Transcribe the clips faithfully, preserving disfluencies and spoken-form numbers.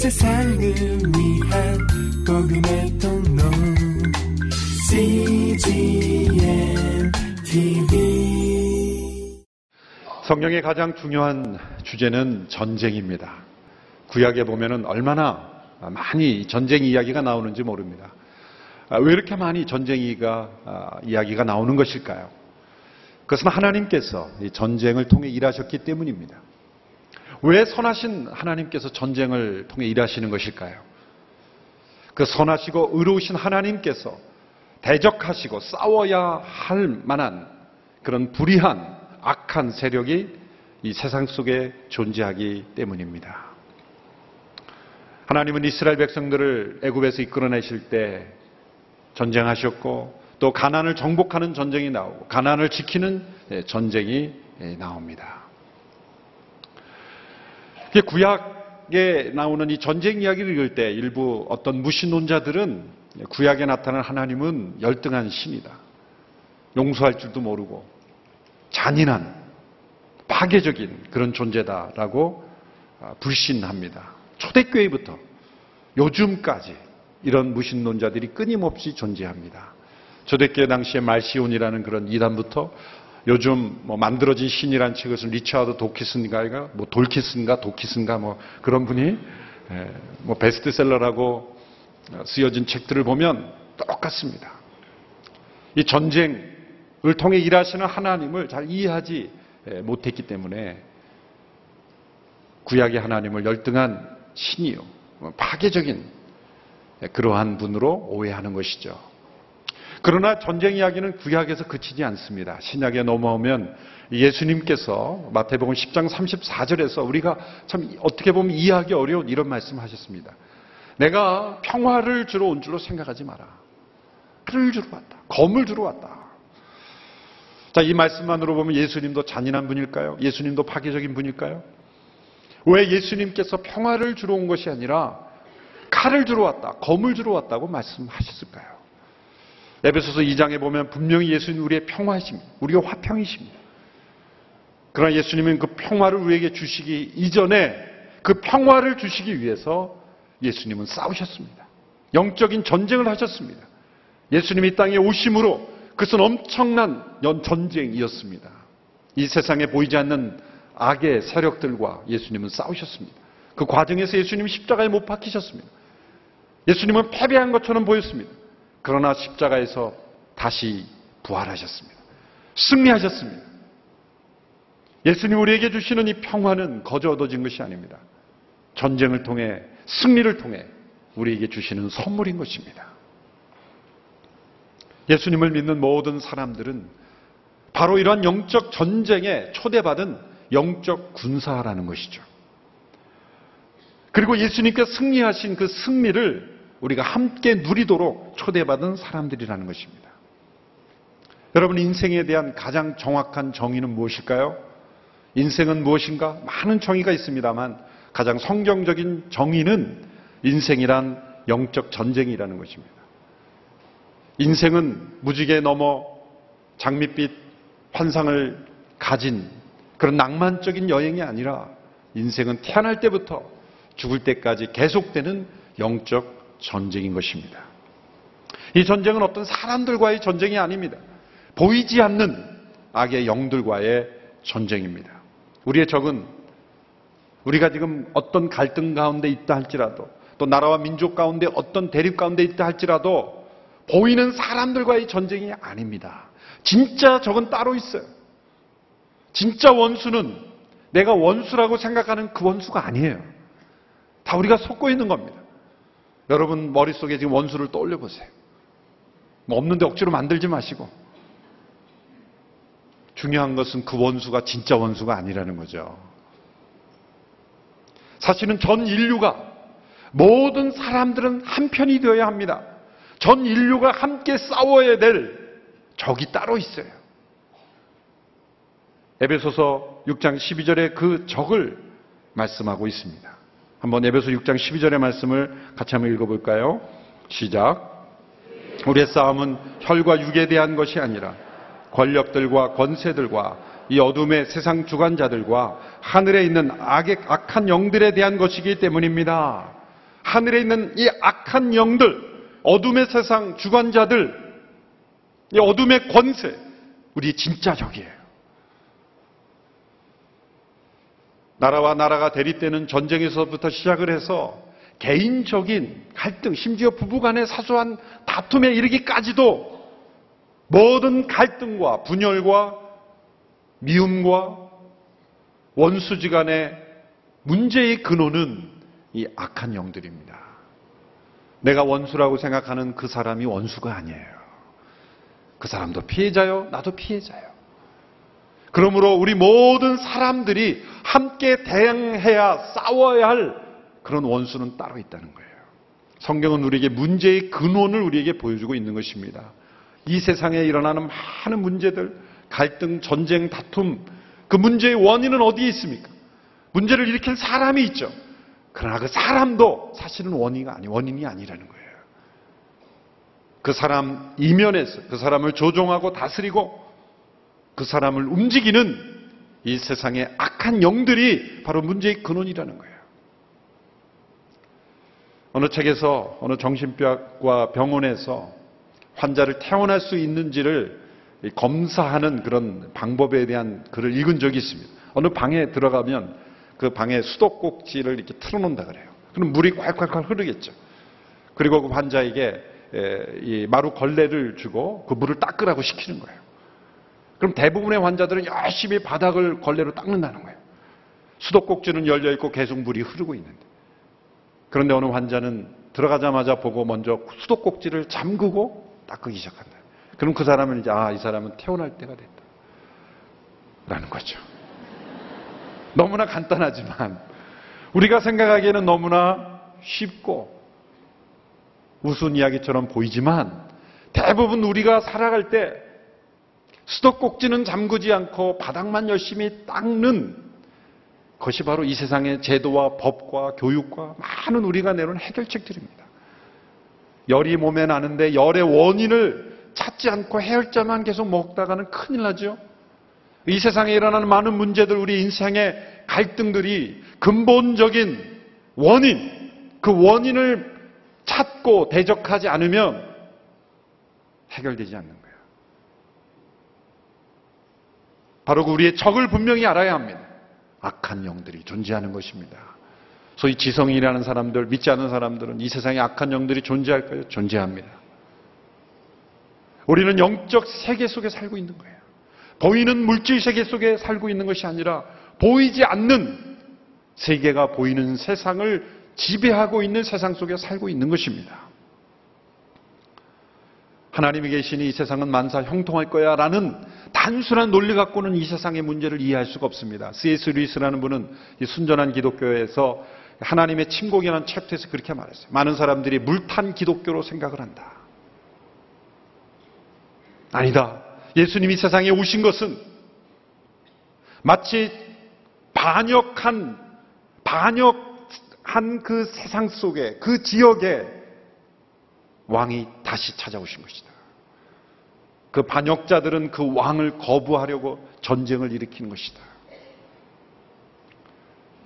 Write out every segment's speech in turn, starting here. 세상을 위한 복음의 통로 씨지엠 티비. 성경의 가장 중요한 주제는 전쟁입니다. 구약에 보면은 얼마나 많이 전쟁 이야기가 나오는지 모릅니다. 왜 이렇게 많이 전쟁 이야기가 나오는 것일까요? 그것은 하나님께서 이 전쟁을 통해 일하셨기 때문입니다. 왜 선하신 하나님께서 전쟁을 통해 일하시는 것일까요? 그 선하시고 의로우신 하나님께서 대적하시고 싸워야 할 만한 그런 불의한 악한 세력이 이 세상 속에 존재하기 때문입니다. 하나님은 이스라엘 백성들을 애굽에서 이끌어내실 때 전쟁하셨고 또 가나안을 정복하는 전쟁이 나오고 가나안을 지키는 전쟁이 나옵니다. 구약에 나오는 이 전쟁 이야기를 읽을 때 일부 어떤 무신론자들은 구약에 나타난 하나님은 열등한 신이다, 용서할 줄도 모르고 잔인한 파괴적인 그런 존재다라고 불신합니다. 초대교회부터 요즘까지 이런 무신론자들이 끊임없이 존재합니다. 초대교회 당시에 말시온이라는 그런 이단부터 요즘 뭐 만들어진 신이란 책에서는 리차드 도키슨가가 뭐 돌키슨가 도키슨가 뭐 그런 분이 뭐 베스트셀러라고 쓰여진 책들을 보면 똑같습니다. 이 전쟁을 통해 일하시는 하나님을 잘 이해하지 못했기 때문에 구약의 하나님을 열등한 신이요, 파괴적인 그러한 분으로 오해하는 것이죠. 그러나 전쟁 이야기는 구약에서 그치지 않습니다. 신약에 넘어오면 예수님께서 마태복음 십 장 삼십사 절에서 우리가 참 어떻게 보면 이해하기 어려운 이런 말씀을 하셨습니다. 내가 평화를 주러 온 줄로 생각하지 마라. 칼을 주러 왔다. 검을 주러 왔다. 자, 이 말씀만으로 보면 예수님도 잔인한 분일까요? 예수님도 파괴적인 분일까요? 왜 예수님께서 평화를 주러 온 것이 아니라 칼을 주러 왔다, 검을 주러 왔다고 말씀하셨을까요? 에베소서 이 장에 보면 분명히 예수님 우리의 평화이십니다. 우리의 화평이십니다. 그러나 예수님은 그 평화를 우리에게 주시기 이전에 그 평화를 주시기 위해서 예수님은 싸우셨습니다. 영적인 전쟁을 하셨습니다. 예수님이 땅에 오심으로 그것은 엄청난 전쟁이었습니다. 이 세상에 보이지 않는 악의 세력들과 예수님은 싸우셨습니다. 그 과정에서 예수님은 십자가에 못 박히셨습니다. 예수님은 패배한 것처럼 보였습니다. 그러나 십자가에서 다시 부활하셨습니다. 승리하셨습니다. 예수님 우리에게 주시는 이 평화는 거저 얻어진 것이 아닙니다. 전쟁을 통해, 승리를 통해 우리에게 주시는 선물인 것입니다. 예수님을 믿는 모든 사람들은 바로 이러한 영적 전쟁에 초대받은 영적 군사라는 것이죠. 그리고 예수님께서 승리하신 그 승리를 우리가 함께 누리도록 초대받은 사람들이라는 것입니다. 여러분, 인생에 대한 가장 정확한 정의는 무엇일까요? 인생은 무엇인가? 많은 정의가 있습니다만 가장 성경적인 정의는 인생이란 영적 전쟁이라는 것입니다. 인생은 무지개 넘어 장밋빛 환상을 가진 그런 낭만적인 여행이 아니라 인생은 태어날 때부터 죽을 때까지 계속되는 영적 전쟁인 것입니다. 이 전쟁은 어떤 사람들과의 전쟁이 아닙니다. 보이지 않는 악의 영들과의 전쟁입니다. 우리의 적은 우리가 지금 어떤 갈등 가운데 있다 할지라도 또 나라와 민족 가운데 어떤 대립 가운데 있다 할지라도 보이는 사람들과의 전쟁이 아닙니다. 진짜 적은 따로 있어요. 진짜 원수는 내가 원수라고 생각하는 그 원수가 아니에요. 다 우리가 속고 있는 겁니다. 여러분 머릿속에 지금 원수를 떠올려 보세요. 뭐 없는데 억지로 만들지 마시고. 중요한 것은 그 원수가 진짜 원수가 아니라는 거죠. 사실은 전 인류가 모든 사람들은 한편이 되어야 합니다. 전 인류가 함께 싸워야 될 적이 따로 있어요. 에베소서 육 장 십이 절에 그 적을 말씀하고 있습니다. 한번 에베소서 육 장 십이 절의 말씀을 같이 한번 읽어볼까요? 시작. 우리의 싸움은 혈과 육에 대한 것이 아니라 권력들과 권세들과 이 어둠의 세상 주관자들과 하늘에 있는 악의, 악한 영들에 대한 것이기 때문입니다. 하늘에 있는 이 악한 영들, 어둠의 세상 주관자들, 이 어둠의 권세, 우리 진짜 적이에요. 나라와 나라가 대립되는 전쟁에서부터 시작을 해서 개인적인 갈등, 심지어 부부간의 사소한 다툼에 이르기까지도 모든 갈등과 분열과 미움과 원수지간의 문제의 근원은 이 악한 영들입니다. 내가 원수라고 생각하는 그 사람이 원수가 아니에요. 그 사람도 피해자요, 나도 피해자요. 그러므로 우리 모든 사람들이 함께 대응해야, 싸워야 할 그런 원수는 따로 있다는 거예요. 성경은 우리에게 문제의 근원을 우리에게 보여주고 있는 것입니다. 이 세상에 일어나는 많은 문제들, 갈등, 전쟁, 다툼, 그 문제의 원인은 어디에 있습니까? 문제를 일으킨 사람이 있죠. 그러나 그 사람도 사실은 원인이 아니, 원인이 아니라는 거예요. 그 사람 이면에서 그 사람을 조종하고 다스리고 그 사람을 움직이는 이 세상의 악한 영들이 바로 문제의 근원이라는 거예요. 어느 책에서 어느 정신과 병원에서 환자를 퇴원할 수 있는지를 검사하는 그런 방법에 대한 글을 읽은 적이 있습니다. 어느 방에 들어가면 그 방에 수도꼭지를 이렇게 틀어놓는다 그래요. 그럼 물이 콸콸콸 흐르겠죠. 그리고 그 환자에게 이 마루 걸레를 주고 그 물을 닦으라고 시키는 거예요. 그럼 대부분의 환자들은 열심히 바닥을 걸레로 닦는다는 거예요. 수도꼭지는 열려있고 계속 물이 흐르고 있는데. 그런데 어느 환자는 들어가자마자 보고 먼저 수도꼭지를 잠그고 닦기 시작한다. 그럼 그 사람은 이제 아, 이 사람은 퇴원할 때가 됐다 라는 거죠. 너무나 간단하지만 우리가 생각하기에는 너무나 쉽고 우스운 이야기처럼 보이지만 대부분 우리가 살아갈 때 수도꼭지는 잠그지 않고 바닥만 열심히 닦는 그것이 바로 이 세상의 제도와 법과 교육과 많은 우리가 내놓은 해결책들입니다. 열이 몸에 나는데 열의 원인을 찾지 않고 해열제만 계속 먹다가는 큰일 나죠. 이 세상에 일어나는 많은 문제들, 우리 인생의 갈등들이 근본적인 원인, 그 원인을 찾고 대적하지 않으면 해결되지 않는 거예요. 바로 우리의 적을 분명히 알아야 합니다. 악한 영들이 존재하는 것입니다. 소위 지성인이라는 사람들, 믿지 않는 사람들은 이 세상에 악한 영들이 존재할까요? 존재합니다. 우리는 영적 세계 속에 살고 있는 거예요. 보이는 물질 세계 속에 살고 있는 것이 아니라 보이지 않는 세계가 보이는 세상을 지배하고 있는 세상 속에 살고 있는 것입니다. 하나님이 계시니 이 세상은 만사 형통할 거야 라는 단순한 논리 갖고는 이 세상의 문제를 이해할 수가 없습니다. 씨 에스 루이스라는 분은 이 순전한 기독교에서 하나님의 침공이라는 챕터에서 그렇게 말했어요. 많은 사람들이 물탄 기독교로 생각을 한다. 아니다. 예수님이 세상에 오신 것은 마치 반역한, 반역한 그 세상 속에, 그 지역에 왕이 다시 찾아오신 것이다. 그 반역자들은 그 왕을 거부하려고 전쟁을 일으킨 것이다.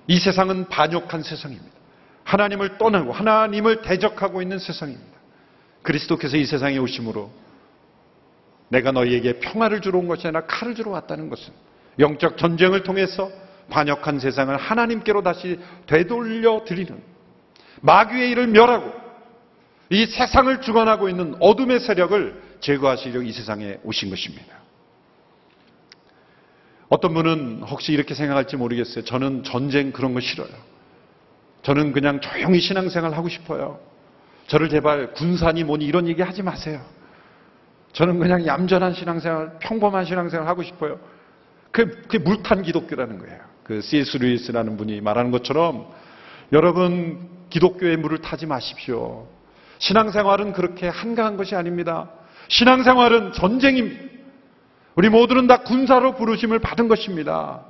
이 세상은 반역한 세상입니다. 하나님을 떠나고 하나님을 대적하고 있는 세상입니다. 그리스도께서 이 세상에 오심으로 내가 너희에게 평화를 주러 온 것이 아니라 칼을 주러 왔다는 것은 영적 전쟁을 통해서 반역한 세상을 하나님께로 다시 되돌려 드리는, 마귀의 일을 멸하고 이 세상을 주관하고 있는 어둠의 세력을 제거하시려 이 세상에 오신 것입니다. 어떤 분은 혹시 이렇게 생각할지 모르겠어요. 저는 전쟁 그런 거 싫어요. 저는 그냥 조용히 신앙생활 하고 싶어요. 저를 제발 군사니 뭐니 이런 얘기 하지 마세요. 저는 그냥 얌전한 신앙생활, 평범한 신앙생활 하고 싶어요. 그게, 그게 물탄 기독교라는 거예요. 그 씨 에스 루이스라는 분이 말하는 것처럼 여러분 기독교의 물을 타지 마십시오. 신앙생활은 그렇게 한가한 것이 아닙니다. 신앙생활은 전쟁입니다. 우리 모두는 다 군사로 부르심을 받은 것입니다.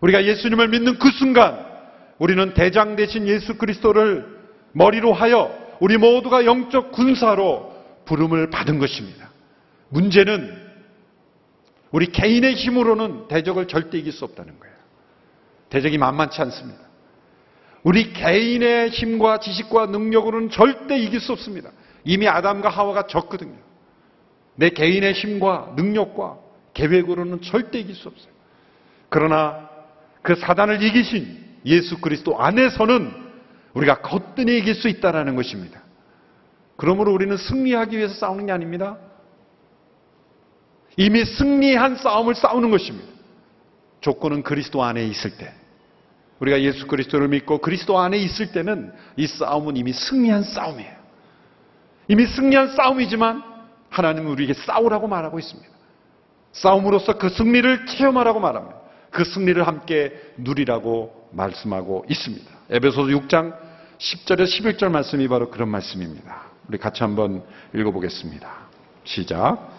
우리가 예수님을 믿는 그 순간 우리는 대장 되신 예수 그리스도를 머리로 하여 우리 모두가 영적 군사로 부름을 받은 것입니다. 문제는 우리 개인의 힘으로는 대적을 절대 이길 수 없다는 거예요. 대적이 만만치 않습니다. 우리 개인의 힘과 지식과 능력으로는 절대 이길 수 없습니다. 이미 아담과 하와가 졌거든요. 내 개인의 힘과 능력과 계획으로는 절대 이길 수 없어요. 그러나 그 사단을 이기신 예수 그리스도 안에서는 우리가 거뜬히 이길 수 있다는 것입니다. 그러므로 우리는 승리하기 위해서 싸우는 게 아닙니다. 이미 승리한 싸움을 싸우는 것입니다. 조건은 그리스도 안에 있을 때, 우리가 예수 그리스도를 믿고 그리스도 안에 있을 때는 이 싸움은 이미 승리한 싸움이에요. 이미 승리한 싸움이지만 하나님은 우리에게 싸우라고 말하고 있습니다. 싸움으로써 그 승리를 체험하라고 말합니다. 그 승리를 함께 누리라고 말씀하고 있습니다. 에베소서 육 장 십 절에서 십일 절 말씀이 바로 그런 말씀입니다. 우리 같이 한번 읽어보겠습니다. 시작.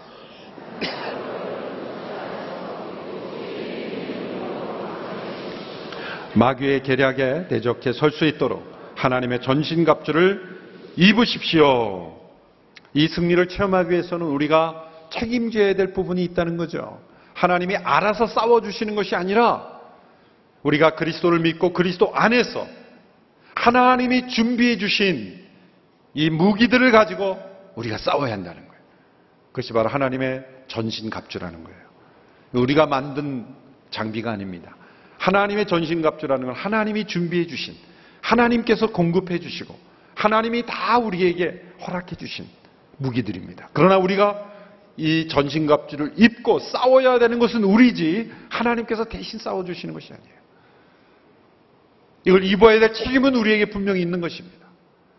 마귀의 계략에 대적해 설 수 있도록 하나님의 전신갑주를 입으십시오. 이 승리를 체험하기 위해서는 우리가 책임져야 될 부분이 있다는 거죠. 하나님이 알아서 싸워주시는 것이 아니라 우리가 그리스도를 믿고 그리스도 안에서 하나님이 준비해 주신 이 무기들을 가지고 우리가 싸워야 한다는 거예요. 그것이 바로 하나님의 전신갑주라는 거예요. 우리가 만든 장비가 아닙니다. 하나님의 전신갑주라는 건 하나님이 준비해 주신, 하나님께서 공급해 주시고 하나님이 다 우리에게 허락해 주신 무기들입니다. 그러나 우리가 이 전신갑주를 입고 싸워야 되는 것은 우리지 하나님께서 대신 싸워주시는 것이 아니에요. 이걸 입어야 될 책임은 우리에게 분명히 있는 것입니다.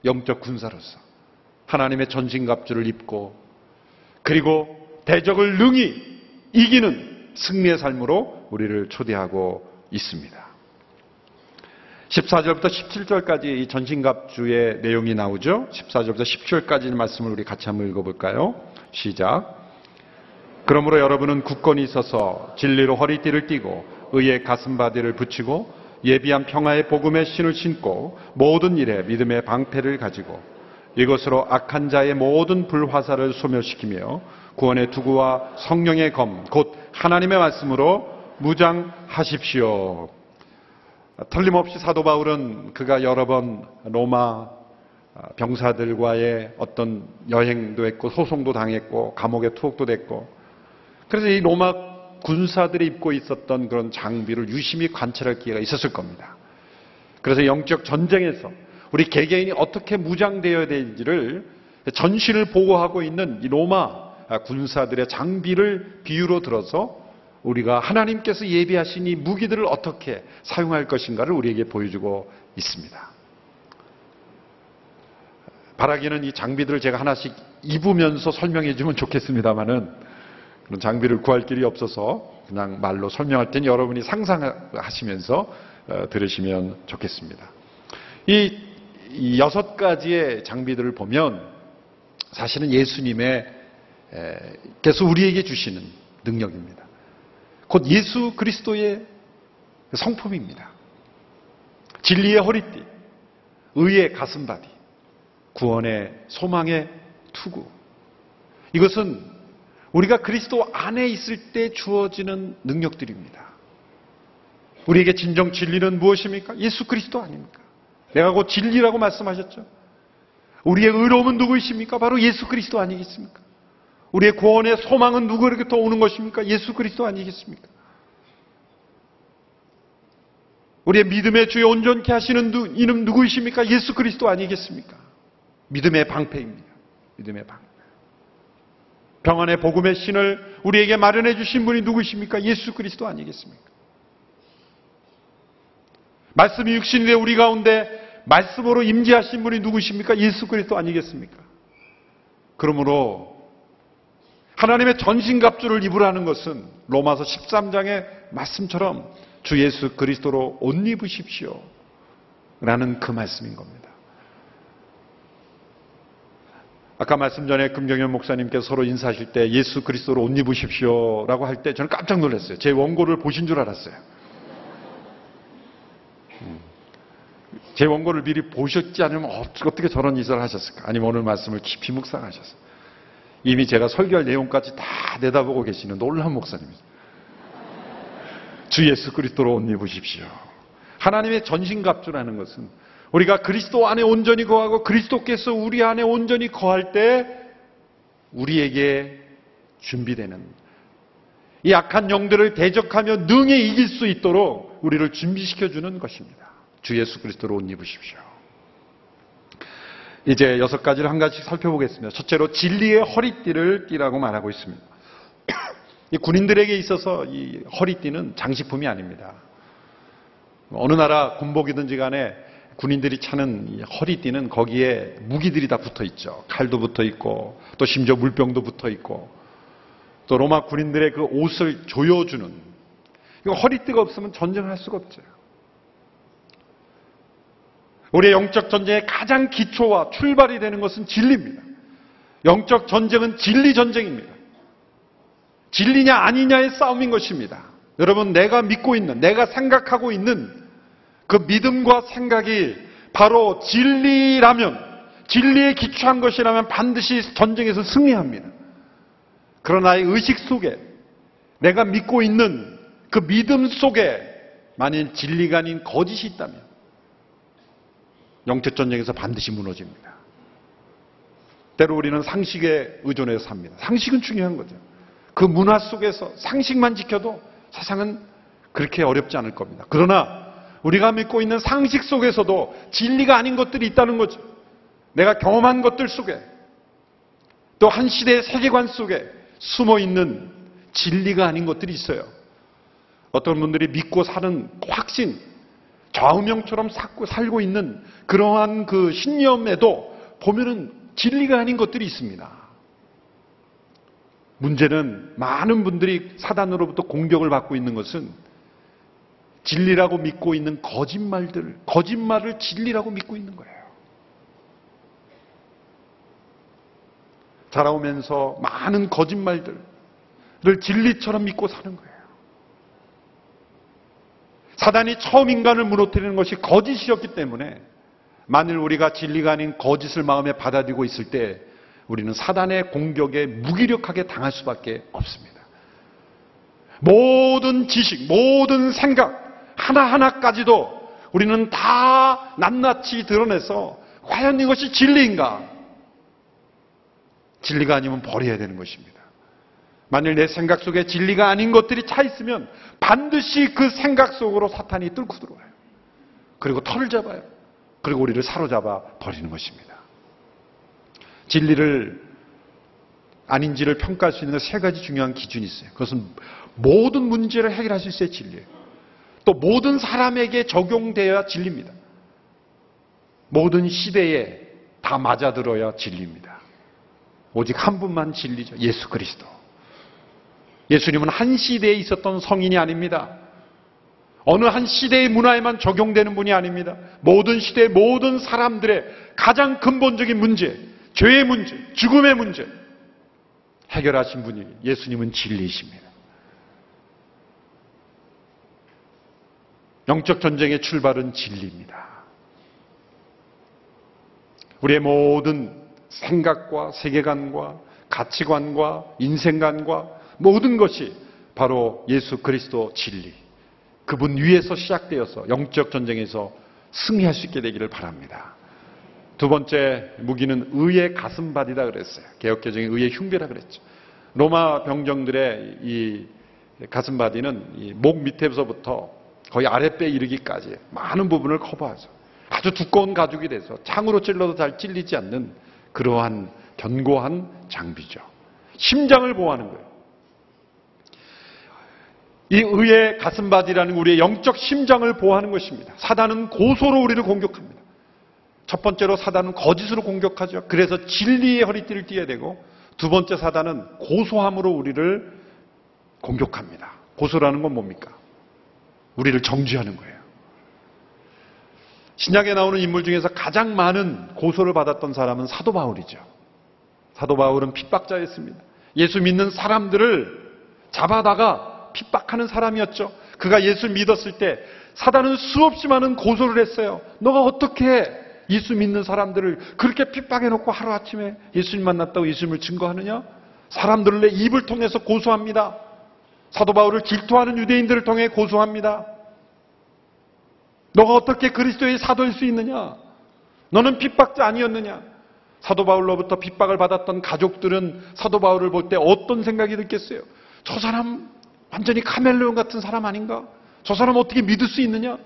영적 군사로서 하나님의 전신갑주를 입고 그리고 대적을 능히 이기는 승리의 삶으로 우리를 초대하고 있습니다. 십사 절부터 십칠 절까지 이 전신갑주의 내용이 나오죠. 십사 절부터 십칠 절까지 말씀을 우리 같이 한번 읽어볼까요? 시작. 그러므로 여러분은 굳건히 있어서 진리로 허리띠를 띠고 의의 가슴바디를 붙이고 예비한 평화의 복음의 신을 신고 모든 일에 믿음의 방패를 가지고 이것으로 악한 자의 모든 불화살을 소멸시키며 구원의 투구와 성령의 검 곧 하나님의 말씀으로 무장하십시오. 틀림없이 사도 바울은 그가 여러 번 로마 병사들과의 어떤 여행도 했고 소송도 당했고 감옥에 투옥도 됐고 그래서 이 로마 군사들이 입고 있었던 그런 장비를 유심히 관찰할 기회가 있었을 겁니다. 그래서 영적 전쟁에서 우리 개개인이 어떻게 무장되어야 되는지를 전시를 보고하고 있는 이 로마 군사들의 장비를 비유로 들어서 우리가 하나님께서 예비하신 이 무기들을 어떻게 사용할 것인가를 우리에게 보여주고 있습니다. 바라기는 이 장비들을 제가 하나씩 입으면서 설명해 주면 좋겠습니다만은 그런 장비를 구할 길이 없어서 그냥 말로 설명할 땐 여러분이 상상하시면서 들으시면 좋겠습니다. 이, 이 여섯 가지의 장비들을 보면 사실은 예수님의 께서 우리에게 주시는 능력입니다. 곧 예수 그리스도의 성품입니다. 진리의 허리띠, 의의 가슴바디, 구원의 소망의 투구. 이것은 우리가 그리스도 안에 있을 때 주어지는 능력들입니다. 우리에게 진정 진리는 무엇입니까? 예수 그리스도 아닙니까? 내가 곧 진리라고 말씀하셨죠. 우리의 의로움은 누구이십니까? 바로 예수 그리스도 아니겠습니까? 우리의 구원의 소망은 누구에게 더 오는 것입니까? 예수 그리스도 아니겠습니까? 우리의 믿음의 주에 온전케 하시는 이는 누구이십니까? 예수 그리스도 아니겠습니까? 믿음의 방패입니다. 믿음의 방패. 평안의 복음의 신을 우리에게 마련해 주신 분이 누구이십니까? 예수 그리스도 아니겠습니까? 말씀이 육신이 되어 우리 가운데 말씀으로 임재하신 분이 누구이십니까? 예수 그리스도 아니겠습니까? 그러므로 하나님의 전신갑주를 입으라는 것은 로마서 십삼 장의 말씀처럼 주 예수 그리스도로 옷 입으십시오 라는 그 말씀인 겁니다. 아까 말씀 전에 금경현 목사님께서 서로 인사하실 때 예수 그리스도로 옷 입으십시오 라고 할 때 저는 깜짝 놀랐어요. 제 원고를 보신 줄 알았어요. 제 원고를 미리 보셨지 않으면 어떻게 저런 인사를 하셨을까? 아니면 오늘 말씀을 깊이 묵상하셨어요. 이미 제가 설교할 내용까지 다 내다보고 계시는 놀라운 목사님입니다. 주 예수 그리스도로 옷 입으십시오. 하나님의 전신갑주라는 것은 우리가 그리스도 안에 온전히 거하고 그리스도께서 우리 안에 온전히 거할 때 우리에게 준비되는 이 악한 영들을 대적하며 능히 이길 수 있도록 우리를 준비시켜주는 것입니다. 주 예수 그리스도로 옷 입으십시오. 이제 여섯 가지를 한 가지씩 살펴보겠습니다. 첫째로 진리의 허리띠를 띠라고 말하고 있습니다. 이 군인들에게 있어서 이 허리띠는 장식품이 아닙니다. 어느 나라 군복이든지 간에 군인들이 차는 허리띠는 거기에 무기들이 다 붙어 있죠. 칼도 붙어 있고 또 심지어 물병도 붙어 있고 또 로마 군인들의 그 옷을 조여주는 이 허리띠가 없으면 전쟁을 할 수가 없죠. 우리의 영적 전쟁의 가장 기초와 출발이 되는 것은 진리입니다. 영적 전쟁은 진리 전쟁입니다. 진리냐 아니냐의 싸움인 것입니다. 여러분, 내가 믿고 있는, 내가 생각하고 있는 그 믿음과 생각이 바로 진리라면, 진리에 기초한 것이라면 반드시 전쟁에서 승리합니다. 그러나 이 의식 속에, 내가 믿고 있는 그 믿음 속에 만일 진리가 아닌 거짓이 있다면 영적 전쟁에서 반드시 무너집니다. 때로 우리는 상식에 의존해서 삽니다. 상식은 중요한 거죠. 그 문화 속에서 상식만 지켜도 세상은 그렇게 어렵지 않을 겁니다. 그러나 우리가 믿고 있는 상식 속에서도 진리가 아닌 것들이 있다는 거죠. 내가 경험한 것들 속에 또 한 시대의 세계관 속에 숨어있는 진리가 아닌 것들이 있어요. 어떤 분들이 믿고 사는 확신, 좌우명처럼 살고 있는 그러한 그 신념에도 보면은 진리가 아닌 것들이 있습니다. 문제는 많은 분들이 사단으로부터 공격을 받고 있는 것은 진리라고 믿고 있는 거짓말들, 거짓말을 진리라고 믿고 있는 거예요. 자라오면서 많은 거짓말들을 진리처럼 믿고 사는 거예요. 사단이 처음 인간을 무너뜨리는 것이 거짓이었기 때문에 만일 우리가 진리가 아닌 거짓을 마음에 받아들이고 있을 때 우리는 사단의 공격에 무기력하게 당할 수밖에 없습니다. 모든 지식, 모든 생각 하나하나까지도 우리는 다 낱낱이 드러내서 과연 이것이 진리인가? 진리가 아니면 버려야 되는 것입니다. 만일 내 생각 속에 진리가 아닌 것들이 차 있으면 반드시 그 생각 속으로 사탄이 뚫고 들어와요. 그리고 털을 잡아요. 그리고 우리를 사로잡아 버리는 것입니다. 진리를 아닌지를 평가할 수 있는 세 가지 중요한 기준이 있어요. 그것은 모든 문제를 해결할 수 있어야 진리예요. 또 모든 사람에게 적용되어야 진리입니다. 모든 시대에 다 맞아들어야 진리입니다. 오직 한 분만 진리죠. 예수 그리스도. 예수님은 한 시대에 있었던 성인이 아닙니다. 어느 한 시대의 문화에만 적용되는 분이 아닙니다. 모든 시대의 모든 사람들의 가장 근본적인 문제, 죄의 문제, 죽음의 문제 해결하신 분이 예수님은 진리이십니다. 영적 전쟁의 출발은 진리입니다. 우리의 모든 생각과 세계관과 가치관과 인생관과 모든 것이 바로 예수 그리스도 진리, 그분 위에서 시작되어서 영적 전쟁에서 승리할 수 있게 되기를 바랍니다. 두 번째 무기는 의의 가슴발이다 그랬어요. 개혁개정의 의의 흉배라 그랬죠. 로마 병정들의 이 가슴바디는 이 목 밑에서부터 거의 아랫배에 이르기까지 많은 부분을 커버하죠. 아주 두꺼운 가죽이 돼서 창으로 찔러도 잘 찔리지 않는 그러한 견고한 장비죠. 심장을 보호하는 거예요. 이 의의 가슴바디라는 우리의 영적 심장을 보호하는 것입니다. 사단은 고소로 우리를 공격합니다. 첫 번째로 사단은 거짓으로 공격하죠. 그래서 진리의 허리띠를 띠어야 되고, 두 번째 사단은 고소함으로 우리를 공격합니다. 고소라는 건 뭡니까? 우리를 정죄하는 거예요. 신약에 나오는 인물 중에서 가장 많은 고소를 받았던 사람은 사도 바울이죠. 사도 바울은 핍박자였습니다. 예수 믿는 사람들을 잡아다가 핍박하는 사람이었죠. 그가 예수 믿었을 때 사단은 수없이 많은 고소를 했어요. 너가 어떻게 예수 믿는 사람들을 그렇게 핍박해놓고 하루아침에 예수님 만났다고 예수님을 증거하느냐? 사람들을 내 입을 통해서 고소합니다. 사도 바울을 질투하는 유대인들을 통해 고소합니다. 너가 어떻게 그리스도의 사도일 수 있느냐? 너는 핍박자 아니었느냐? 사도 바울로부터 핍박을 받았던 가족들은 사도 바울을 볼 때 어떤 생각이 들겠어요? 저 사람 완전히 카멜레온 같은 사람 아닌가? 저 사람 어떻게 믿을 수 있느냐?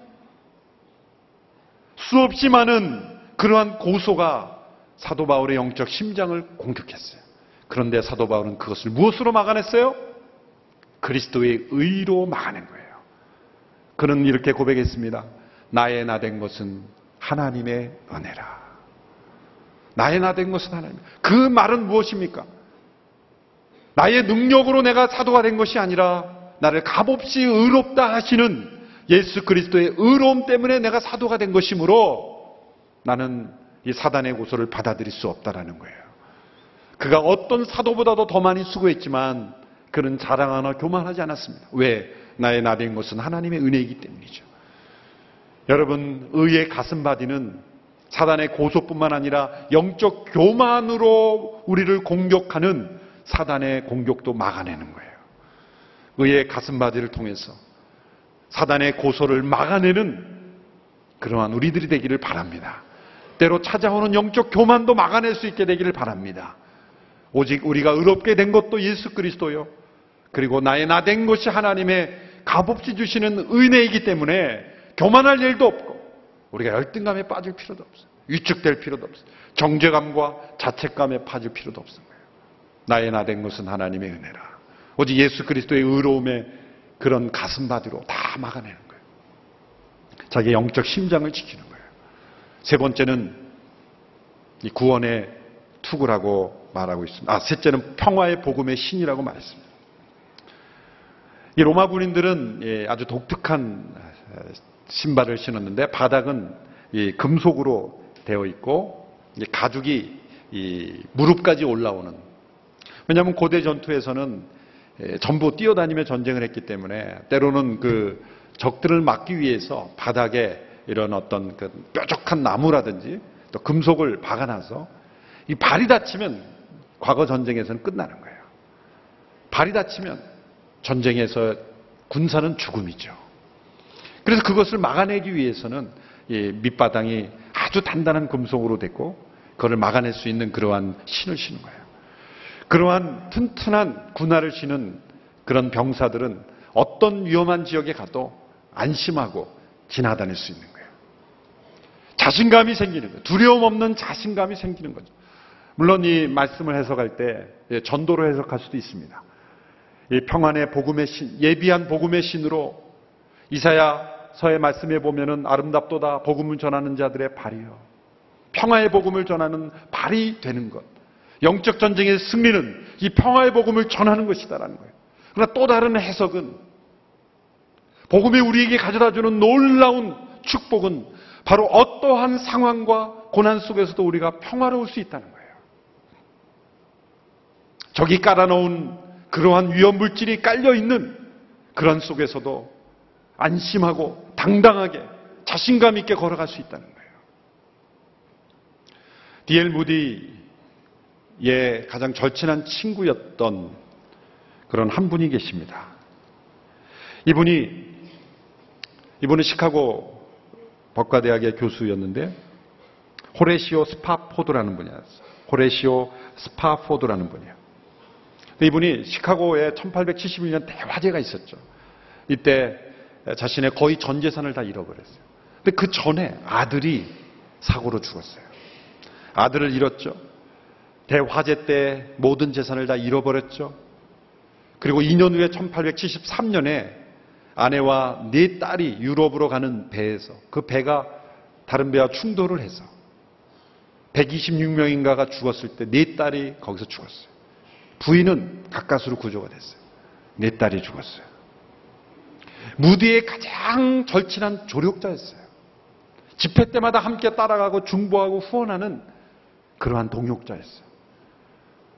수없이 많은 그러한 고소가 사도 바울의 영적 심장을 공격했어요. 그런데 사도 바울은 그것을 무엇으로 막아냈어요? 그리스도의 의로 막아낸 거예요. 그는 이렇게 고백했습니다. 나의 나 된 것은 하나님의 은혜라. 나의 나 된 것은 하나님. 그 말은 무엇입니까? 나의 능력으로 내가 사도가 된 것이 아니라 나를 값없이 의롭다 하시는 예수 그리스도의 의로움 때문에 내가 사도가 된 것이므로 나는 이 사단의 고소를 받아들일 수 없다라는 거예요. 그가 어떤 사도보다도 더 많이 수고했지만 그는 자랑하나 교만하지 않았습니다. 왜? 나의 나 된 것은 하나님의 은혜이기 때문이죠. 여러분, 의의 가슴바디는 사단의 고소뿐만 아니라 영적 교만으로 우리를 공격하는 사단의 공격도 막아내는 거예요. 의의 가슴바디를 통해서 사단의 고소를 막아내는 그러한 우리들이 되기를 바랍니다. 때로 찾아오는 영적 교만도 막아낼 수 있게 되기를 바랍니다. 오직 우리가 의롭게 된 것도 예수 그리스도요. 그리고 나의 나 된 것이 하나님의 값없이 주시는 은혜이기 때문에 교만할 일도 없고 우리가 열등감에 빠질 필요도 없어요. 위축될 필요도 없어요. 정죄감과 자책감에 빠질 필요도 없는 거예요. 나의 나 된 것은 하나님의 은혜라. 오직 예수 그리스도의 의로움의 그런 가슴바디로 다 막아내는 거예요. 자기의 영적 심장을 지키는 거예요. 세 번째는 이 구원의 투구라고 말하고 있습니다. 아, 셋째는 평화의 복음의 신이라고 말했습니다. 이 로마 군인들은 아주 독특한 신발을 신었는데 바닥은 금속으로 되어 있고 가죽이 무릎까지 올라오는, 왜냐하면 고대 전투에서는 전부 뛰어다니며 전쟁을 했기 때문에 때로는 그 적들을 막기 위해서 바닥에 이런 어떤 그 뾰족한 나무라든지 또 금속을 박아놔서 이 발이 다치면 과거 전쟁에서는 끝나는 거예요. 발이 다치면 전쟁에서 군사는 죽음이죠. 그래서 그것을 막아내기 위해서는 이 밑바닥이 아주 단단한 금속으로 됐고 그걸 막아낼 수 있는 그러한 신을 신은 거예요. 그러한 튼튼한 군화를 신은 그런 병사들은 어떤 위험한 지역에 가도 안심하고 지나다닐 수 있는 거예요. 자신감이 생기는 거예요. 두려움 없는 자신감이 생기는 거죠. 물론 이 말씀을 해석할 때 전도로 해석할 수도 있습니다. 이 평안의 복음의 신, 예비한 복음의 신으로 이사야서의 말씀에 보면은 아름답도다 복음을 전하는 자들의 발이요. 평화의 복음을 전하는 발이 되는 것. 영적 전쟁의 승리는 이 평화의 복음을 전하는 것이다라는 거예요. 그러나 또 다른 해석은 복음이 우리에게 가져다주는 놀라운 축복은 바로 어떠한 상황과 고난 속에서도 우리가 평화로울 수 있다는 거예요. 적이 깔아놓은 그러한 위험물질이 깔려있는 그런 속에서도 안심하고 당당하게 자신감 있게 걸어갈 수 있다는 거예요. 디엘 무디의 가장 절친한 친구였던 그런 한 분이 계십니다. 이분이 이분은 시카고 법과대학의 교수였는데 호레시오 스파포드라는 분이었어요. 호레시오 스파포드라는 분이에요. 이분이 시카고에 천팔백칠십일 년 대화재가 있었죠. 이때 자신의 거의 전 재산을 다 잃어버렸어요. 근데 그 전에 아들이 사고로 죽었어요. 아들을 잃었죠. 대화재 때 모든 재산을 다 잃어버렸죠. 그리고 이 년 후에 천팔백칠십삼 년에 아내와 네 딸이 유럽으로 가는 배에서 그 배가 다른 배와 충돌을 해서 백이십육 명인가가 죽었을 때 네 딸이 거기서 죽었어요. 부인은 가까스로 구조가 됐어요. 네 딸이 죽었어요. 무디의 가장 절친한 조력자였어요. 집회 때마다 함께 따라가고 중보하고 후원하는 그러한 동역자였어요.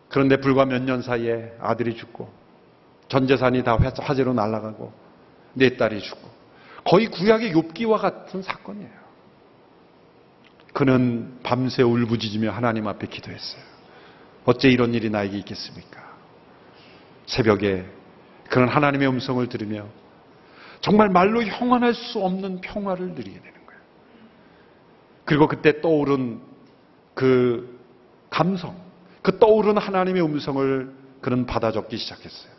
그런데 불과 몇 년 사이에 아들이 죽고 전 재산이 다 화재로 날아가고 내 딸이 죽고 거의 구약의 욥기와 같은 사건이에요. 그는 밤새 울부짖으며 하나님 앞에 기도했어요. 어째 이런 일이 나에게 있겠습니까? 새벽에 그런 하나님의 음성을 들으며 정말 말로 형언할 수 없는 평화를 누리게 되는 거예요. 그리고 그때 떠오른 그 감성, 그 떠오른 하나님의 음성을 그는 받아 적기 시작했어요.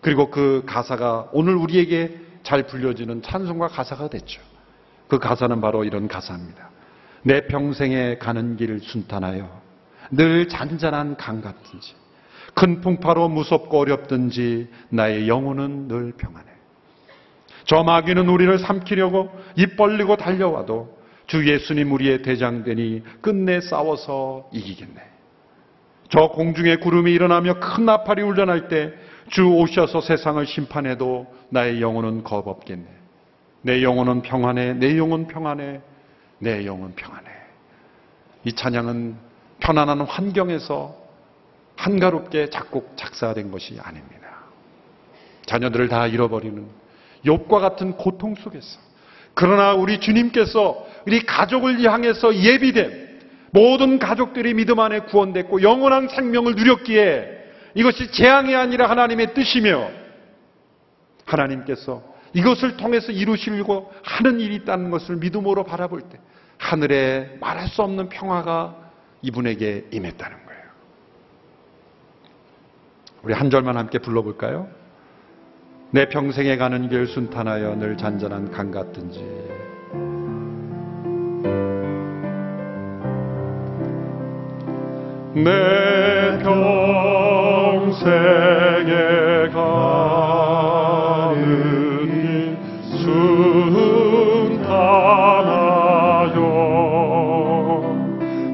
그리고 그 가사가 오늘 우리에게 잘 불려지는 찬송과 가사가 됐죠. 그 가사는 바로 이런 가사입니다. 내 평생에 가는 길 순탄하여 늘 잔잔한 강 같든지 큰 풍파로 무섭고 어렵든지 나의 영혼은 늘 평안해. 저 마귀는 우리를 삼키려고 입 벌리고 달려와도 주 예수님 우리의 대장되니 끝내 싸워서 이기겠네. 저 공중에 구름이 일어나며 큰 나팔이 울려날 때 주 오셔서 세상을 심판해도 나의 영혼은 겁없겠네. 내 영혼은 평안해. 내 영혼 평안해. 내 영혼 평안해. 이 찬양은 편안한 환경에서 한가롭게 작곡 작사된 것이 아닙니다. 자녀들을 다 잃어버리는 욥과 같은 고통 속에서, 그러나 우리 주님께서 우리 가족을 향해서 예비된 모든 가족들이 믿음 안에 구원됐고 영원한 생명을 누렸기에 이것이 재앙이 아니라 하나님의 뜻이며 하나님께서 이것을 통해서 이루시려고 하는 일이 있다는 것을 믿음으로 바라볼 때 하늘에 말할 수 없는 평화가 이분에게 임했다는 거예요. 우리 한 절만 함께 불러볼까요? 내 평생에 가는 길 순탄하여 늘 잔잔한 강 같든지. 내 평생에 가는 길 순탄하여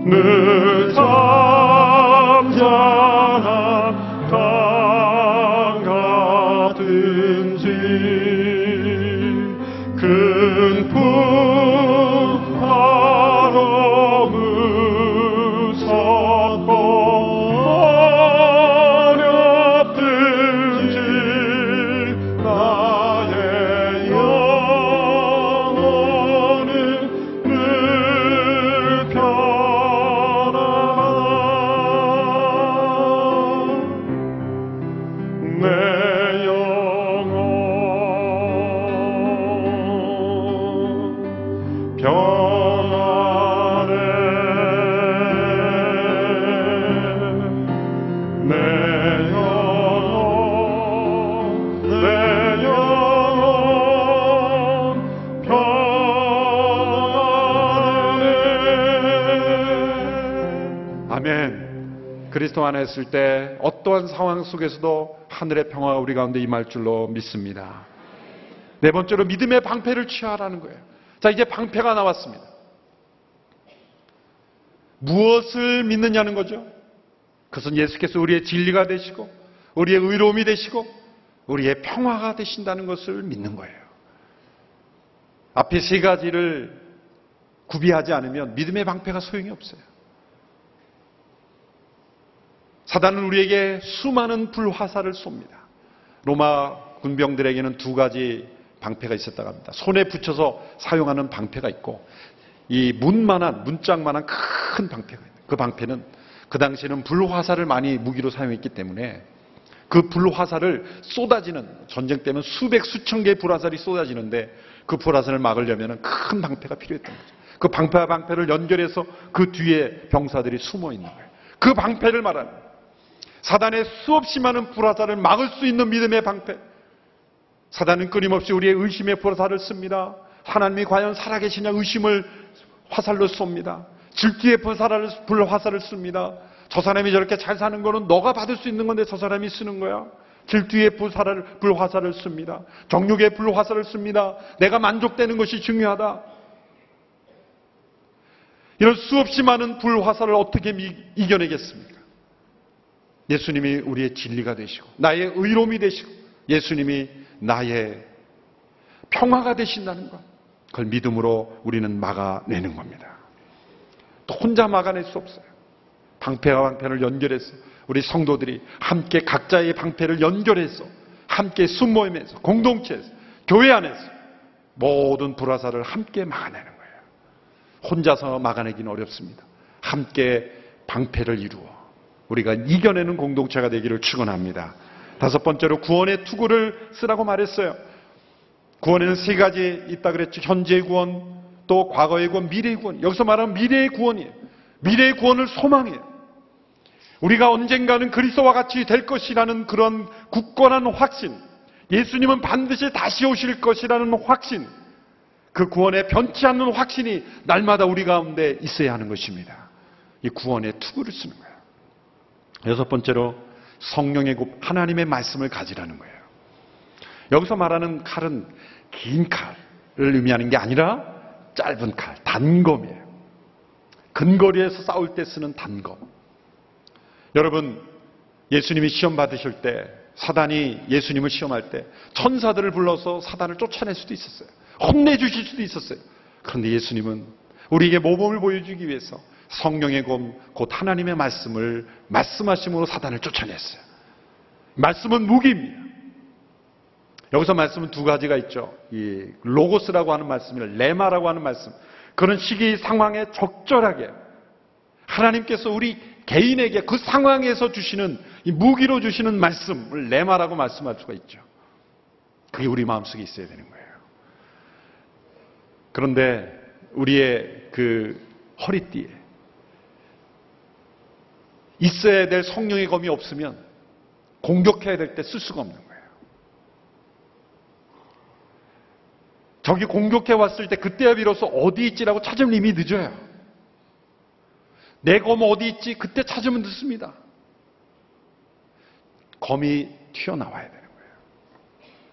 늘 잠잠 그리스도 안에 있을 때 어떠한 상황 속에서도 하늘의 평화가 우리 가운데 임할 줄로 믿습니다. 네 번째로 믿음의 방패를 취하라는 거예요. 자, 이제 방패가 나왔습니다. 무엇을 믿느냐는 거죠. 그것은 예수께서 우리의 진리가 되시고 우리의 의로움이 되시고 우리의 평화가 되신다는 것을 믿는 거예요. 앞에 세 가지를 구비하지 않으면 믿음의 방패가 소용이 없어요. 사단은 우리에게 수많은 불화살을 쏩니다. 로마 군병들에게는 두 가지 방패가 있었다고 합니다. 손에 붙여서 사용하는 방패가 있고 이 문만한, 문짝만한 큰 방패가 있어요. 그 방패는 그 당시에는 불화살을 많이 무기로 사용했기 때문에 그 불화살을 쏟아지는, 전쟁 때면 수백, 수천 개의 불화살이 쏟아지는데 그 불화살을 막으려면 큰 방패가 필요했던 거죠. 그 방패와 방패를 연결해서 그 뒤에 병사들이 숨어 있는 거예요. 그 방패를 말합니다. 사단의 수없이 많은 불화살을 막을 수 있는 믿음의 방패. 사단은 끊임없이 우리의 의심의 불화살을 씁니다. 하나님이 과연 살아계시냐 의심을 화살로 쏩니다. 질투의 불화살을, 불화살을 씁니다. 저 사람이 저렇게 잘 사는 거는 너가 받을 수 있는 건데 저 사람이 쓰는 거야. 질투의 불화살을, 불화살을 씁니다. 정욕의 불화살을 씁니다. 내가 만족되는 것이 중요하다. 이런 수없이 많은 불화살을 어떻게 이겨내겠습니까? 예수님이 우리의 진리가 되시고 나의 의로움이 되시고 예수님이 나의 평화가 되신다는 것, 그걸 믿음으로 우리는 막아내는 겁니다. 또 혼자 막아낼 수 없어요. 방패와 방패를 연결해서 우리 성도들이 함께 각자의 방패를 연결해서 함께 순모임에서 공동체에서 교회 안에서 모든 불화살을 함께 막아내는 거예요. 혼자서 막아내기는 어렵습니다. 함께 방패를 이루어 우리가 이겨내는 공동체가 되기를 축원합니다. 다섯 번째로 구원의 투구를 쓰라고 말했어요. 구원에는 세 가지 있다 그랬죠. 현재의 구원, 또 과거의 구원, 미래의 구원. 여기서 말하면 미래의 구원이에요. 미래의 구원을 소망해요. 우리가 언젠가는 그리스도와 같이 될 것이라는 그런 굳건한 확신, 예수님은 반드시 다시 오실 것이라는 확신, 그 구원에 변치 않는 확신이 날마다 우리 가운데 있어야 하는 것입니다. 이 구원의 투구를 쓰는 거예요. 여섯 번째로 성령의 굽, 하나님의 말씀을 가지라는 거예요. 여기서 말하는 칼은 긴 칼을 의미하는 게 아니라 짧은 칼, 단검이에요. 근거리에서 싸울 때 쓰는 단검. 여러분, 예수님이 시험 받으실 때, 사단이 예수님을 시험할 때 천사들을 불러서 사단을 쫓아낼 수도 있었어요. 혼내주실 수도 있었어요. 그런데 예수님은 우리에게 모범을 보여주기 위해서 성령의 검, 곧 하나님의 말씀을 말씀하심으로 사단을 쫓아냈어요. 말씀은 무기입니다. 여기서 말씀은 두 가지가 있죠. 이 로고스라고 하는 말씀이나 레마라고 하는 말씀. 그런 시기 상황에 적절하게 하나님께서 우리 개인에게 그 상황에서 주시는 이 무기로 주시는 말씀을 레마라고 말씀할 수가 있죠. 그게 우리 마음속에 있어야 되는 거예요. 그런데 우리의 그 허리띠에 있어야 될 성령의 검이 없으면 공격해야 될 때 쓸 수가 없는 거예요. 적이 공격해 왔을 때 그때야 비로소 어디 있지라고 찾으면 이미 늦어요. 내 검 어디 있지? 그때 찾으면 늦습니다. 검이 튀어나와야 되는 거예요.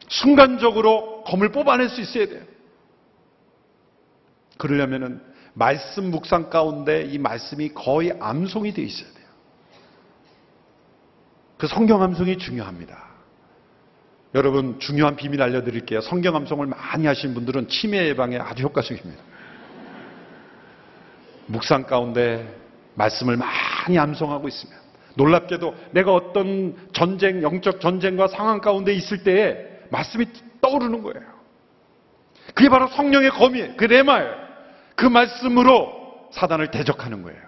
순간적으로 검을 뽑아낼 수 있어야 돼요. 그러려면은 말씀 묵상 가운데 이 말씀이 거의 암송이 되어 있어야 돼요. 그 성경 암송이 중요합니다. 여러분, 중요한 비밀 알려드릴게요. 성경 암송을 많이 하신 분들은 치매 예방에 아주 효과적입니다. 묵상 가운데 말씀을 많이 암송하고 있으면 놀랍게도 내가 어떤 전쟁, 영적 전쟁과 상황 가운데 있을 때에 말씀이 떠오르는 거예요. 그게 바로 성령의 검이에요. 그 레마예요. 그 말씀으로 사단을 대적하는 거예요.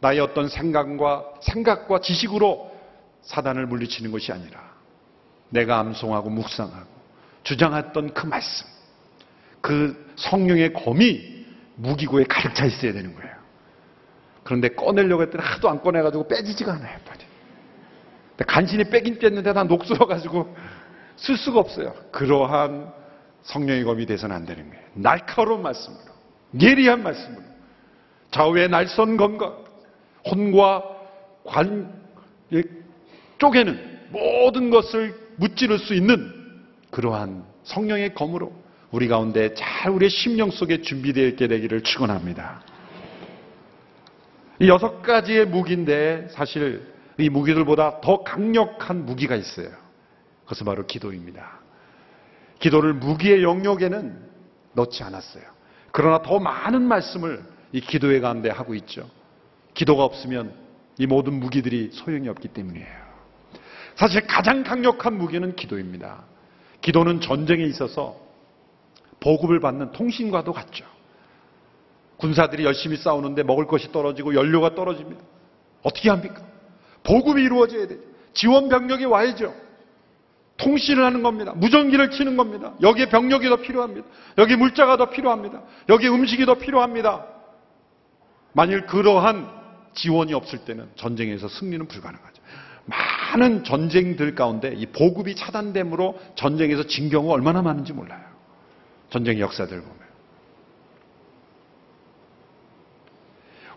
나의 어떤 생각과 생각과 지식으로 사단을 물리치는 것이 아니라 내가 암송하고 묵상하고 주장했던 그 말씀, 그 성령의 검이 무기고에 가득 차 있어야 되는 거예요. 그런데 꺼내려고 했더니 하도 안 꺼내가지고 빼지지가 않아요. 근데 간신히 빼긴 뺐는데 다 녹슬어가지고 쓸 수가 없어요. 그러한 성령의 검이 돼서는 안 되는 거예요. 날카로운 말씀으로, 예리한 말씀으로, 좌우의 날선 검과 혼과 관, 쪼개는 모든 것을 무찌를 수 있는 그러한 성령의 검으로 우리 가운데 잘 우리의 심령 속에 준비되어 있게 되기를 축원합니다. 이 여섯 가지의 무기인데 사실 이 무기들보다 더 강력한 무기가 있어요. 그것은 바로 기도입니다. 기도를 무기의 영역에는 넣지 않았어요. 그러나 더 많은 말씀을 이 기도회 가운데 하고 있죠. 기도가 없으면 이 모든 무기들이 소용이 없기 때문이에요. 사실 가장 강력한 무기는 기도입니다. 기도는 전쟁에 있어서 보급을 받는 통신과도 같죠. 군사들이 열심히 싸우는데 먹을 것이 떨어지고 연료가 떨어집니다. 어떻게 합니까? 보급이 이루어져야 돼요. 지원 병력이 와야죠. 통신을 하는 겁니다. 무전기를 치는 겁니다. 여기에 병력이 더 필요합니다. 여기 물자가 더 필요합니다. 여기 음식이 더 필요합니다. 만일 그러한 지원이 없을 때는 전쟁에서 승리는 불가능하죠. 많은 전쟁들 가운데 이 보급이 차단됨으로 전쟁에서 진 경우가 얼마나 많은지 몰라요. 전쟁의 역사들 보면.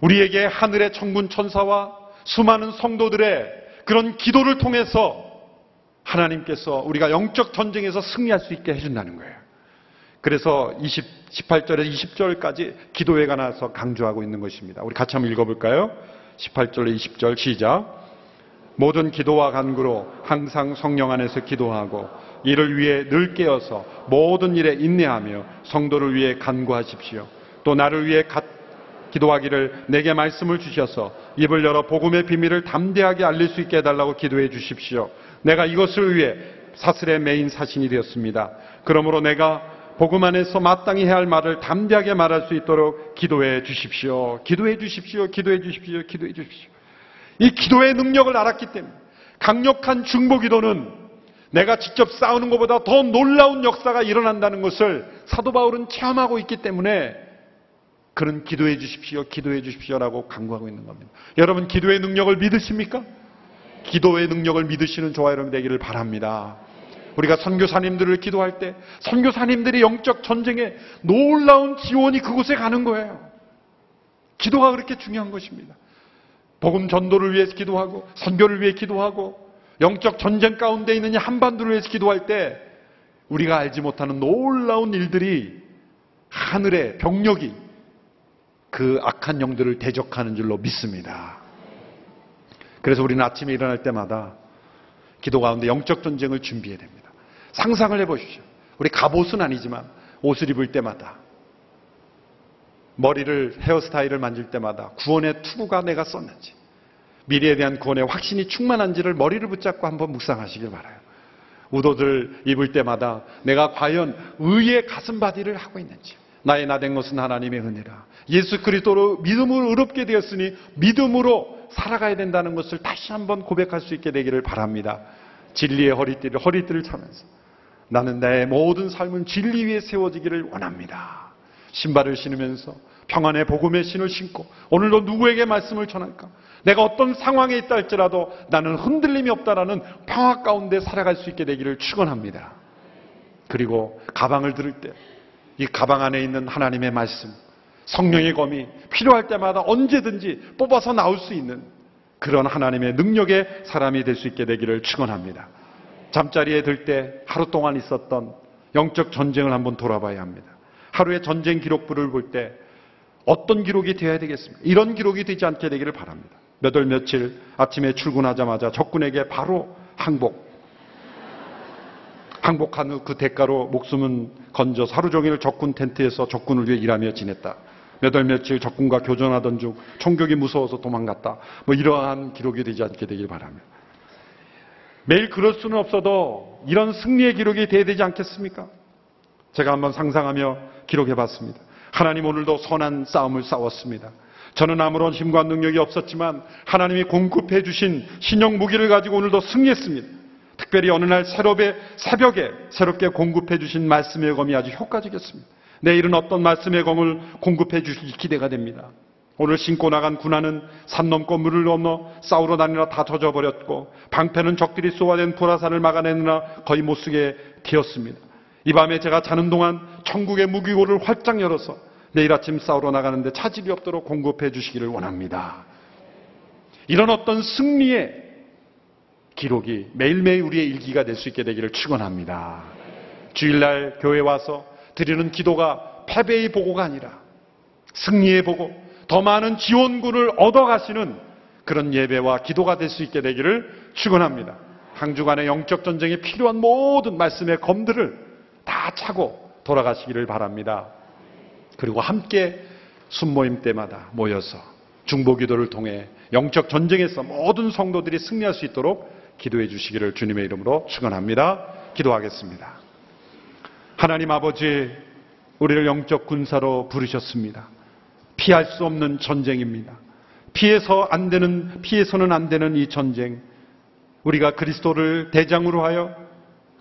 우리에게 하늘의 천군 천사와 수많은 성도들의 그런 기도를 통해서 하나님께서 우리가 영적 전쟁에서 승리할 수 있게 해준다는 거예요. 그래서 십팔 절에서 이십 절까지 기도회가 나서 강조하고 있는 것입니다. 우리 같이 한번 읽어볼까요? 십팔 절에서 이십 절 시작. 모든 기도와 간구로 항상 성령 안에서 기도하고 이를 위해 늘 깨어서 모든 일에 인내하며 성도를 위해 간구하십시오. 또 나를 위해 갓 기도하기를 내게 말씀을 주셔서 입을 열어 복음의 비밀을 담대하게 알릴 수 있게 해달라고 기도해 주십시오. 내가 이것을 위해 사슬의 메인 사신이 되었습니다. 그러므로 내가 복음 안에서 마땅히 해야 할 말을 담대하게 말할 수 있도록 기도해 주십시오. 기도해 주십시오. 기도해 주십시오. 기도해 주십시오. 이 기도의 능력을 알았기 때문에 강력한 중보 기도는 내가 직접 싸우는 것보다 더 놀라운 역사가 일어난다는 것을 사도 바울은 체험하고 있기 때문에 그런 기도해 주십시오, 기도해 주십시오라고 강구하고 있는 겁니다. 여러분 기도의 능력을 믿으십니까? 기도의 능력을 믿으시는 저와 여러분 되기를 바랍니다. 우리가 선교사님들을 기도할 때 선교사님들이 영적 전쟁에 놀라운 지원이 그곳에 가는 거예요. 기도가 그렇게 중요한 것입니다. 복음 전도를 위해서 기도하고 선교를 위해 기도하고 영적 전쟁 가운데 있는 이 한반도를 위해서 기도할 때 우리가 알지 못하는 놀라운 일들이 하늘의 병력이 그 악한 영들을 대적하는 줄로 믿습니다. 그래서 우리는 아침에 일어날 때마다 기도 가운데 영적 전쟁을 준비해야 됩니다. 상상을 해보십시오. 우리 갑옷은 아니지만 옷을 입을 때마다, 머리를 헤어스타일을 만질 때마다 구원의 투구가 내가 썼는지, 미래에 대한 구원의 확신이 충만한지를 머리를 붙잡고 한번 묵상하시길 바라요. 우도들 입을 때마다 내가 과연 의의 가슴바디를 하고 있는지, 나의 나된 것은 하나님의 은혜라, 예수 그리스도로 믿음으로 의롭게 되었으니 믿음으로 살아가야 된다는 것을 다시 한번 고백할 수 있게 되기를 바랍니다. 진리의 허리띠를 허리띠를 차면서 나는 나의 모든 삶은 진리 위에 세워지기를 원합니다. 신발을 신으면서 평안의 복음의 신을 신고 오늘도 누구에게 말씀을 전할까? 내가 어떤 상황에 있다 할지라도 나는 흔들림이 없다라는 평화 가운데 살아갈 수 있게 되기를 축원합니다. 그리고 가방을 들을 때 이 가방 안에 있는 하나님의 말씀, 성령의 검이 필요할 때마다 언제든지 뽑아서 나올 수 있는 그런 하나님의 능력의 사람이 될 수 있게 되기를 축원합니다. 잠자리에 들 때 하루 동안 있었던 영적 전쟁을 한번 돌아봐야 합니다. 하루의 전쟁 기록부를 볼 때 어떤 기록이 되어야 되겠습니까? 이런 기록이 되지 않게 되기를 바랍니다. 몇 월 며칠 아침에 출근하자마자 적군에게 바로 항복. 항복한 후 그 대가로 목숨은 건져 하루 종일 적군 텐트에서 적군을 위해 일하며 지냈다. 몇 월 며칠 적군과 교전하던 중 총격이 무서워서 도망갔다. 뭐 이러한 기록이 되지 않게 되길 바랍니다. 매일 그럴 수는 없어도 이런 승리의 기록이 되어야 되지 않겠습니까? 제가 한번 상상하며 기록해봤습니다. 하나님 오늘도 선한 싸움을 싸웠습니다. 저는 아무런 힘과 능력이 없었지만 하나님이 공급해 주신 신형 무기를 가지고 오늘도 승리했습니다. 특별히 어느 날 새롭게, 새벽에 새롭게 공급해 주신 말씀의 검이 아주 효과적이었습니다. 내일은 어떤 말씀의 검을 공급해 주실지 기대가 됩니다. 오늘 신고 나간 군화는 산 넘고 물을 넘어 싸우러 다니라 다 젖어버렸고 방패는 적들이 쏘아댄 보라산을 막아내느라 거의 못쓰게 되었습니다. 이 밤에 제가 자는 동안 천국의 무기고를 활짝 열어서 내일 아침 싸우러 나가는데 차질이 없도록 공급해 주시기를 원합니다. 이런 어떤 승리의 기록이 매일매일 우리의 일기가 될 수 있게 되기를 축원합니다. 주일날 교회 와서 드리는 기도가 패배의 보고가 아니라 승리의 보고, 더 많은 지원군을 얻어가시는 그런 예배와 기도가 될 수 있게 되기를 축원합니다. 한 주간의 영적 전쟁에 필요한 모든 말씀의 검들을 다 차고 돌아가시기를 바랍니다. 그리고 함께 순모임 때마다 모여서 중보기도를 통해 영적 전쟁에서 모든 성도들이 승리할 수 있도록 기도해 주시기를 주님의 이름으로 축원합니다. 기도하겠습니다. 하나님 아버지, 우리를 영적 군사로 부르셨습니다. 피할 수 없는 전쟁입니다. 피해서 안 되는, 피해서는 안 되는 이 전쟁, 우리가 그리스도를 대장으로 하여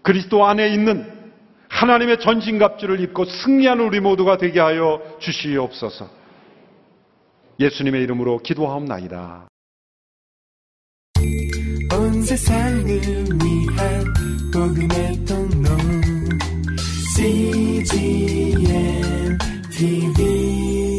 그리스도 안에 있는 하나님의 전신갑주를 입고 승리하는 우리 모두가 되게 하여 주시옵소서. 예수님의 이름으로 기도하옵나이다. 온 세상을 위한 복음의 통로 씨지엠 티비